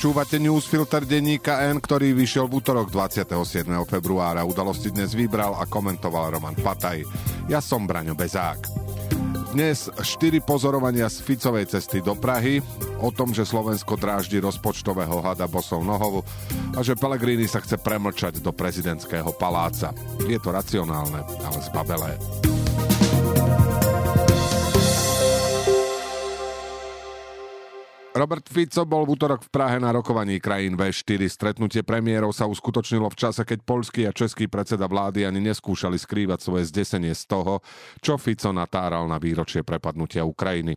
Počúvate newsfilter denníka N, ktorý vyšiel v útorok 27. februára. Udalosti dnes vybral a komentoval Roman Pataj. Ja som Braňo Bezák. Dnes 4 pozorovania z Ficovej cesty do Prahy, o tom, že Slovensko dráždi rozpočtového hada bosou nohou a že Pellegrini sa chce premlčať do prezidentského paláca. Je to racionálne, ale zbabelé. Robert Fico bol v útorok v Prahe na rokovaní krajín V4. Stretnutie premiérov sa uskutočnilo v čase, keď poľský a český predseda vlády ani neskúšali skrývať svoje zdesenie z toho, čo Fico natáral na výročie prepadnutia Ukrajiny.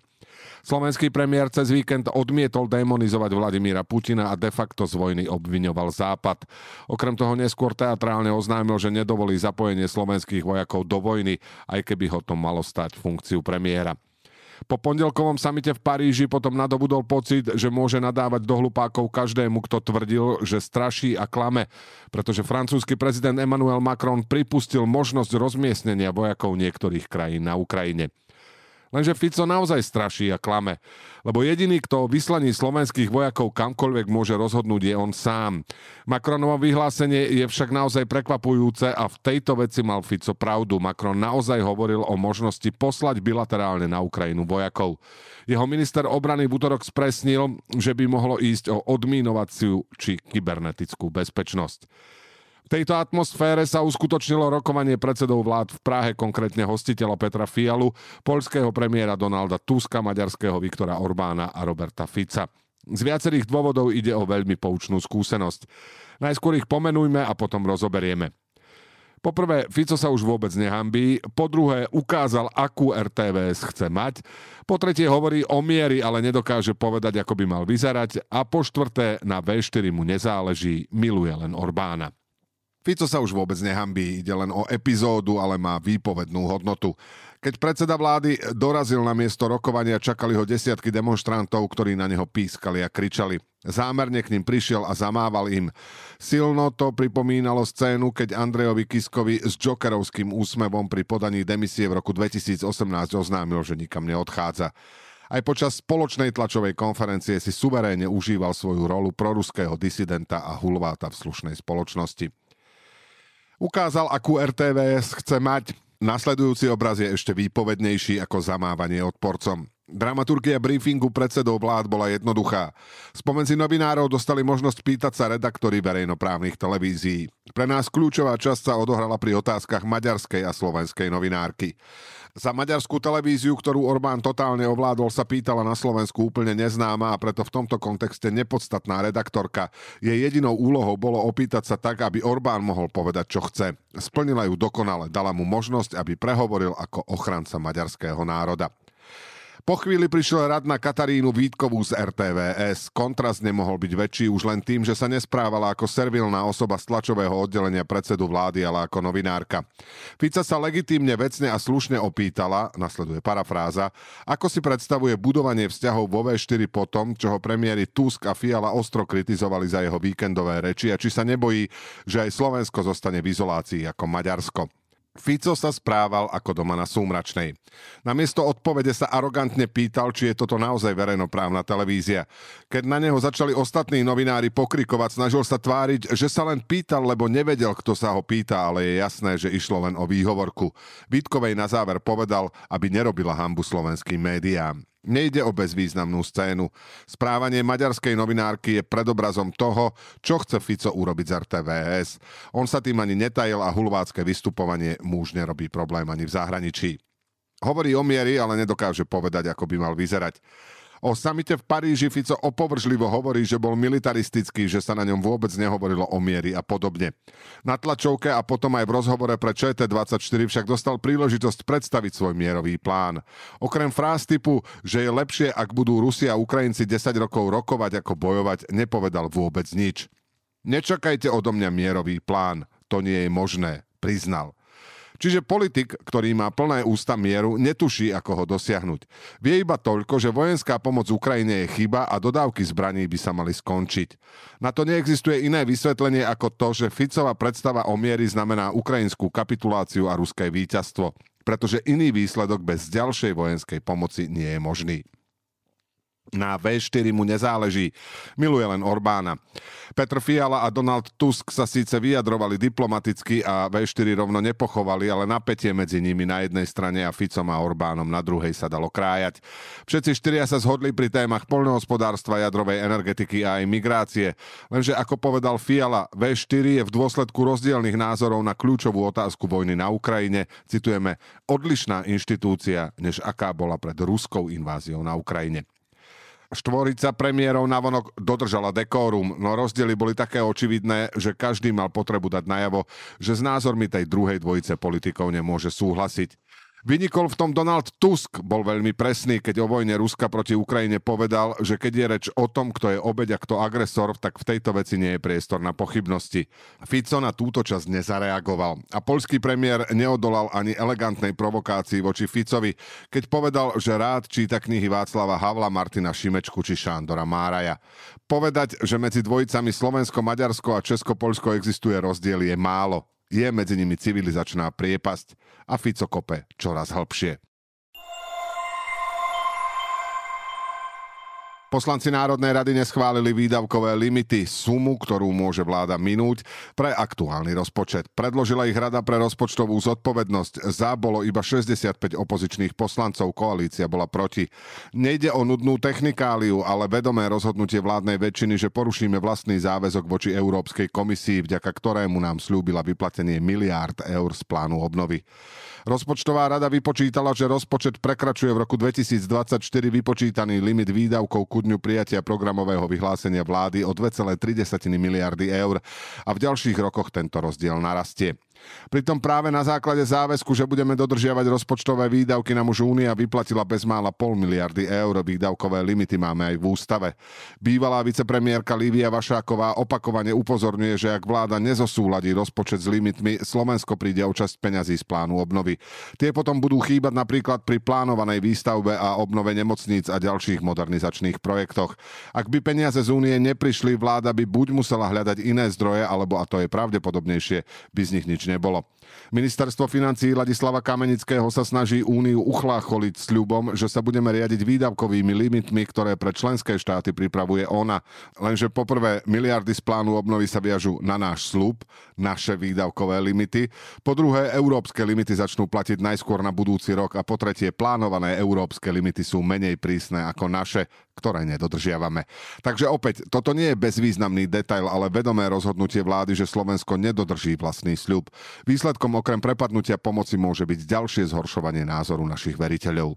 Slovenský premiér cez víkend odmietol demonizovať Vladimíra Putina a de facto z vojny obviňoval Západ. Okrem toho neskôr teatrálne oznámil, že nedovolí zapojenie slovenských vojakov do vojny, aj keby ho to malo stať funkciu premiéra. Po pondelkovom samite v Paríži potom nadobudol pocit, že môže nadávať do hlupákov každému, kto tvrdil, že straší a klame, pretože francúzsky prezident Emmanuel Macron pripustil možnosť rozmiestnenia vojakov niektorých krajín na Ukrajine. Lenže Fico naozaj straší a klame, lebo jediný, kto o vyslaní slovenských vojakov kamkoľvek môže rozhodnúť, je on sám. Macronovo vyhlásenie je však naozaj prekvapujúce a v tejto veci mal Fico pravdu. Macron naozaj hovoril o možnosti poslať bilaterálne na Ukrajinu vojakov. Jeho minister obrany v útorok spresnil, že by mohlo ísť o odmínovaciu či kybernetickú bezpečnosť. V tejto atmosfére sa uskutočnilo rokovanie predsedov vlád v Prahe, konkrétne hostiteľa Petra Fialu, poľského premiéra Donalda Tuska, maďarského Viktora Orbána a Roberta Fica. Z viacerých dôvodov ide o veľmi poučnú skúsenosť. Najskôr ich pomenujme a potom rozoberieme. Poprvé, Fico sa už vôbec nehanbí, po druhé, ukázal, akú RTVS chce mať, po tretie, hovorí o miery, ale nedokáže povedať, ako by mal vyzerať a po štvrté, na V4 mu nezáleží, miluje len Orbána. Fico sa už vôbec nehanbí, ide len o epizódu, ale má výpovednú hodnotu. Keď predseda vlády dorazil na miesto rokovania, čakali ho desiatky demonštrantov, ktorí na neho pískali a kričali. Zámerne k ním prišiel a zamával im. Silno to pripomínalo scénu, keď Andrejovi Kiskovi s jokerovským úsmevom pri podaní demisie v roku 2018 oznámil, že nikam neodchádza. Aj počas spoločnej tlačovej konferencie si suverénne užíval svoju rolu proruského disidenta a hulváta v slušnej spoločnosti. Ukázal, akú RTVS chce mať. Nasledujúci obraz je ešte výpovednejší ako zamávanie odporcom. Dramaturgia briefingu predsedov vlád bola jednoduchá. Spomenci novinárov dostali možnosť pýtať sa redaktori verejnoprávnych televízií. Pre nás kľúčová časť sa odohrala pri otázkach maďarskej a slovenskej novinárky. Za maďarskú televíziu, ktorú Orbán totálne ovládol, sa pýtala na Slovensku úplne neznáma a preto v tomto kontexte nepodstatná redaktorka. Jej jedinou úlohou bolo opýtať sa tak, aby Orbán mohol povedať, čo chce. Splnila ju dokonale, dala mu možnosť, aby prehovoril ako ochranca maďarského národa. Po chvíli prišiel rad na Katarínu Vítkovú z RTVS. Kontrast nemohol byť väčší už len tým, že sa nesprávala ako servilná osoba z tlačového oddelenia predsedu vlády, ale ako novinárka. Fica sa legitímne, vecne a slušne opýtala, nasleduje parafráza, ako si predstavuje budovanie vzťahov vo V4 po tom, čo ho premiéri Tusk a Fiala ostro kritizovali za jeho víkendové reči a či sa nebojí, že aj Slovensko zostane v izolácii ako Maďarsko. Fico sa správal ako doma na Súmračnej. Namiesto odpovede sa arogantne pýtal, či je toto naozaj verejnoprávna televízia. Keď na neho začali ostatní novinári pokrikovať, snažil sa tváriť, že sa len pýtal, lebo nevedel, kto sa ho pýta, ale je jasné, že išlo len o výhovorku. Vítkovej na záver povedal, aby nerobila hanbu slovenským médiám. Nejde o bezvýznamnú scénu. Správanie maďarskej novinárky je predobrazom toho, čo chce Fico urobiť z RTVS. On sa tým ani netajil a hulvácké vystupovanie mu už nerobí problém ani v zahraničí. Hovorí o miery, ale nedokáže povedať, ako by mal vyzerať. O samite v Paríži Fico opovržlivo hovorí, že bol militaristický, že sa na ňom vôbec nehovorilo o miery a podobne. Na tlačovke a potom aj v rozhovore pre ČT24 však dostal príležitosť predstaviť svoj mierový plán. Okrem fráz typu, že je lepšie, ak budú Rusi a Ukrajinci 10 rokov rokovať ako bojovať, nepovedal vôbec nič. Nečakajte odo mňa mierový plán, to nie je možné, priznal. Čiže politik, ktorý má plné ústa mieru, netuší, ako ho dosiahnuť. Vie iba toľko, že vojenská pomoc Ukrajine je chyba a dodávky zbraní by sa mali skončiť. Na to neexistuje iné vysvetlenie ako to, že Ficová predstava o miery znamená ukrajinskú kapituláciu a ruské víťazstvo, pretože iný výsledok bez ďalšej vojenskej pomoci nie je možný. Na V4 mu nezáleží. Miluje len Orbána. Petr Fiala a Donald Tusk sa síce vyjadrovali diplomaticky a V4 rovno nepochovali, ale napätie medzi nimi na jednej strane a Ficom a Orbánom na druhej sa dalo krájať. Všetci štyria sa zhodli pri témach poľnohospodárstva, jadrovej energetiky a aj migrácie. Lenže ako povedal Fiala, V4 je v dôsledku rozdielnych názorov na kľúčovú otázku vojny na Ukrajine, citujeme, odlišná inštitúcia, než aká bola pred ruskou inváziou na Ukrajine. Štvorica premiérov navonok dodržala dekórum, no rozdiely boli také očividné, že každý mal potrebu dať najavo, že s názormi tej druhej dvojice politikov nemôže súhlasiť. Vynikol v tom Donald Tusk, bol veľmi presný, keď o vojne Ruska proti Ukrajine povedal, že keď je reč o tom, kto je obeť a kto agresor, tak v tejto veci nie je priestor na pochybnosti. Fico na túto časť nezareagoval a poľský premiér neodolal ani elegantnej provokácii voči Ficovi, keď povedal, že rád číta knihy Václava Havla, Martina Šimečku či Sándora Máraja. Povedať, že medzi dvojicami Slovensko, Maďarsko a Česko-Poľsko existuje rozdiel, je málo. Je medzi nimi civilizačná priepasť a Fico kope čoraz hlbšie. Poslanci Národnej rady neschválili výdavkové limity, sumu, ktorú môže vláda minúť, pre aktuálny rozpočet. Predložila ich Rada pre rozpočtovú zodpovednosť. Za bolo iba 65 opozičných poslancov, koalícia bola proti. Nejde o nudnú technikáliu, ale vedomé rozhodnutie vládnej väčšiny, že porušíme vlastný záväzok voči Európskej komisii, vďaka ktorému nám sľúbila vyplatenie miliárd eur z plánu obnovy. Rozpočtová rada vypočítala, že rozpočet prekračuje v roku 2024 vypočítaný limit výdavkov ku dňu prijatia programového vyhlásenia vlády o 2,3 miliardy eur a v ďalších rokoch tento rozdiel narastie. Pritom práve na základe záväzku, že budeme dodržiavať rozpočtové výdavky, nám už Únia vyplatila bezmála 0,5 miliardy eur. Výdavkové limity máme aj v ústave. Bývalá vicepremiérka Lívia Vašáková opakovane upozorňuje, že ak vláda nezosúladí rozpočet s limitmi, Slovensko príde o časť peňazí z plánu obnovy. Tie potom budú chýbať napríklad pri plánovanej výstavbe a obnove nemocníc a ďalších modernizačných projektoch. Ak by peniaze z Únie neprišli, vláda by buď musela hľadať iné zdroje, alebo, a to je pravdepodobnejšie, by z nich nič nebolo. Ministerstvo financií Ladislava Kamenického sa snaží Úniu uchlácholiť sľubom, že sa budeme riadiť výdavkovými limitmi, ktoré pre členské štáty pripravuje ona. Lenže poprvé, miliardy z plánu obnovy sa viažú na náš sľub, naše výdavkové limity. Po druhé, európske limity začnú platiť najskôr na budúci rok a po tretie, plánované európske limity sú menej prísne ako naše, ktoré nedodržiavame. Takže opäť, toto nie je bezvýznamný detail, ale vedomé rozhodnutie vlády, že Slovensko nedodrží vlastný sľub. Výsledkom okrem prepadnutia pomoci môže byť ďalšie zhoršovanie názoru našich veriteľov.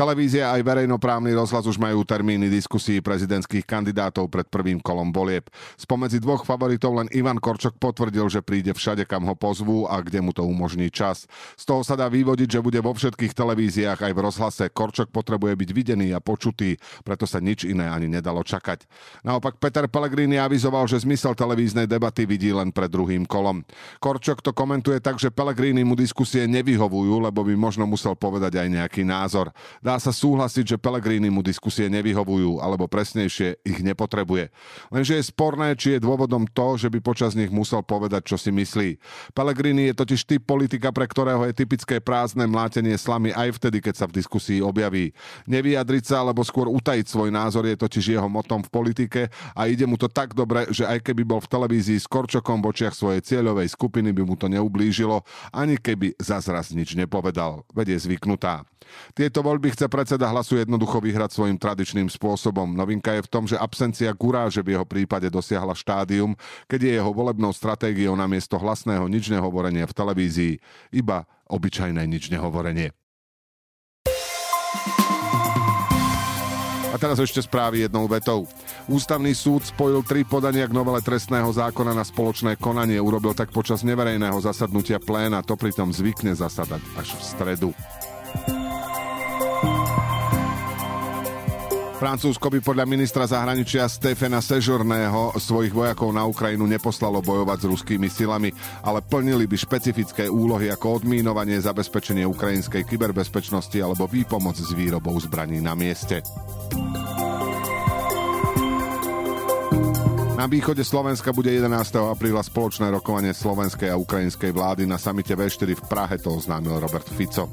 Televízia aj verejnoprávny rozhlas už majú termíny diskusí prezidentských kandidátov pred prvým kolom volieb. Spomedzi dvoch favoritov len Ivan Korčok potvrdil, že príde všade, kam ho pozvú a kde mu to umožní čas. Z toho sa dá vyvodiť, že bude vo všetkých televíziách aj v rozhlase. Korčok potrebuje byť videný a počutý, preto sa nič iné ani nedalo čakať. Naopak Peter Pellegrini avizoval, že zmysel televíznej debaty vidí len pred druhým kolom. Korčok to komentuje tak, že Pellegrini mu diskusie nevyhovujú, lebo by možno musel povedať aj nejaký názor. Dá sa súhlasiť, že Pellegrini mu diskusie nevyhovujú, alebo presnejšie, ich nepotrebuje. Lenže je sporné, či je dôvodom to, že by počas nich musel povedať, čo si myslí. Pellegrini je totiž typ politika, pre ktorého je typické prázdne mlátenie slamy aj vtedy, keď sa v diskusii objaví. Nevyjadriť sa, alebo skôr utajiť svoj názor je totiž jeho motom v politike a ide mu to tak dobre, že aj keby bol v televízii s Korčokom v očiach svojej cieľovej skupiny, by mu to neublížilo, ani keby zazraz nič nepovedal. Veď je zvyknutá. Tieto voľby chce predseda Hlasu jednoducho vyhrať svojím tradičným spôsobom. Novinka je v tom, že absencia guráže v jeho prípade dosiahla štádium, keď je jeho volebnou stratégiou namiesto hlasného nič nehovorenia v televízii iba obyčajné nič nehovorenie. A teraz ešte správy jednou vetou. Ústavný súd spojil 3 podania k novele trestného zákona na spoločné konanie. Urobil tak počas neverejného zasadnutia pléna. To pritom zvykne zasadať až v stredu. Francúzsko by podľa ministra zahraničia Stéphana Séjourného svojich vojakov na Ukrajinu neposlalo bojovať s ruskými silami, ale plnili by špecifické úlohy ako odmínovanie, zabezpečenie ukrajinskej kyberbezpečnosti alebo výpomoc s výrobou zbraní na mieste. Na východe Slovenska bude 11. apríla spoločné rokovanie slovenskej a ukrajinskej vlády. Na samite V4 v Prahe to oznámil Robert Fico.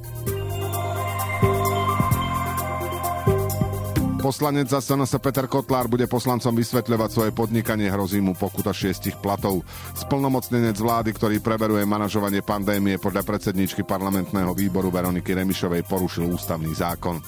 Poslanec za SNS Peter Kotlár bude poslancom vysvetľovať svoje podnikanie, hrozí mu pokuta 6 platov. Splnomocnenec vlády, ktorý preberuje manažovanie pandémie, podľa predsedníčky parlamentného výboru Veroniky Remišovej porušil ústavný zákon.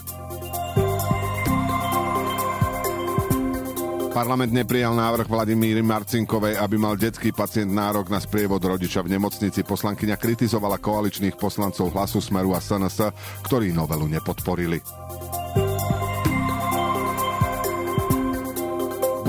Parlament neprijal návrh Vladimíry Marcinkovej, aby mal detský pacient nárok na sprievod rodiča v nemocnici. Poslankyňa kritizovala koaličných poslancov Hlasu, Smeru a SNS, ktorí novelu nepodporili.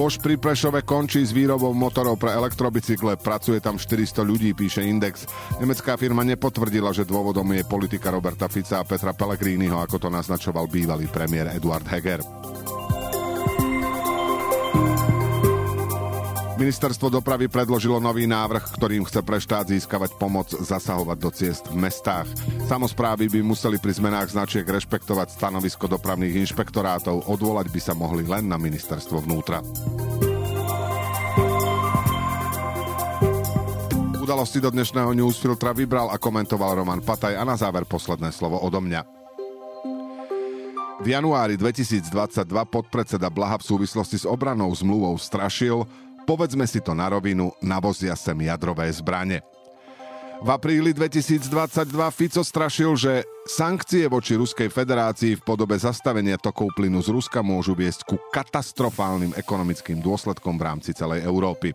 Bož pri Prešove končí s výrobou motorov pre elektrobicykle. Pracuje tam 400 ľudí, píše Index. Nemecká firma nepotvrdila, že dôvodom je politika Roberta Fica a Petra Pellegriniho, ako to naznačoval bývalý premiér Eduard Heger. Ministerstvo dopravy predložilo nový návrh, ktorým chce pre štát získavať pomoc zasahovať do ciest v mestách. Samosprávy by museli pri zmenách značiek rešpektovať stanovisko dopravných inšpektorátov, odvolať by sa mohli len na ministerstvo vnútra. Udalosti do dnešného newsfiltra vybral a komentoval Roman Pataj a na záver posledné slovo odo mňa. V januári 2022 podpredseda Blaha v súvislosti s obranou zmluvou strašil: povedzme si to na rovinu, navozia sem jadrové zbrane. V apríli 2022 Fico strašil, že sankcie voči Ruskej federácii v podobe zastavenia tokov plynu z Ruska môžu viesť ku katastrofálnym ekonomickým dôsledkom v rámci celej Európy.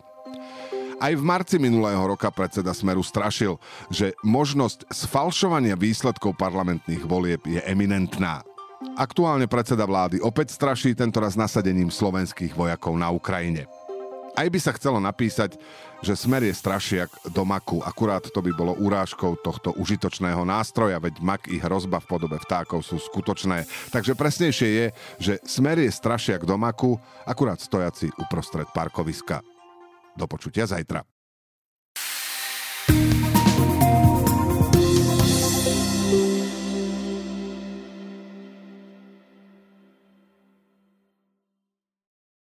Aj v marci minulého roka predseda Smeru strašil, že možnosť sfalšovania výsledkov parlamentných volieb je eminentná. Aktuálne predseda vlády opäť straší, tentoraz nasadením slovenských vojakov na Ukrajine. Aj by sa chcelo napísať, že Smer je strašiak do Maku. Akurát to by bolo urážkou tohto užitočného nástroja, veď Mak i hrozba v podobe vtákov sú skutočné. Takže presnejšie je, že Smer je strašiak do Maku, akurát stojaci uprostred parkoviska. Do počutia zajtra.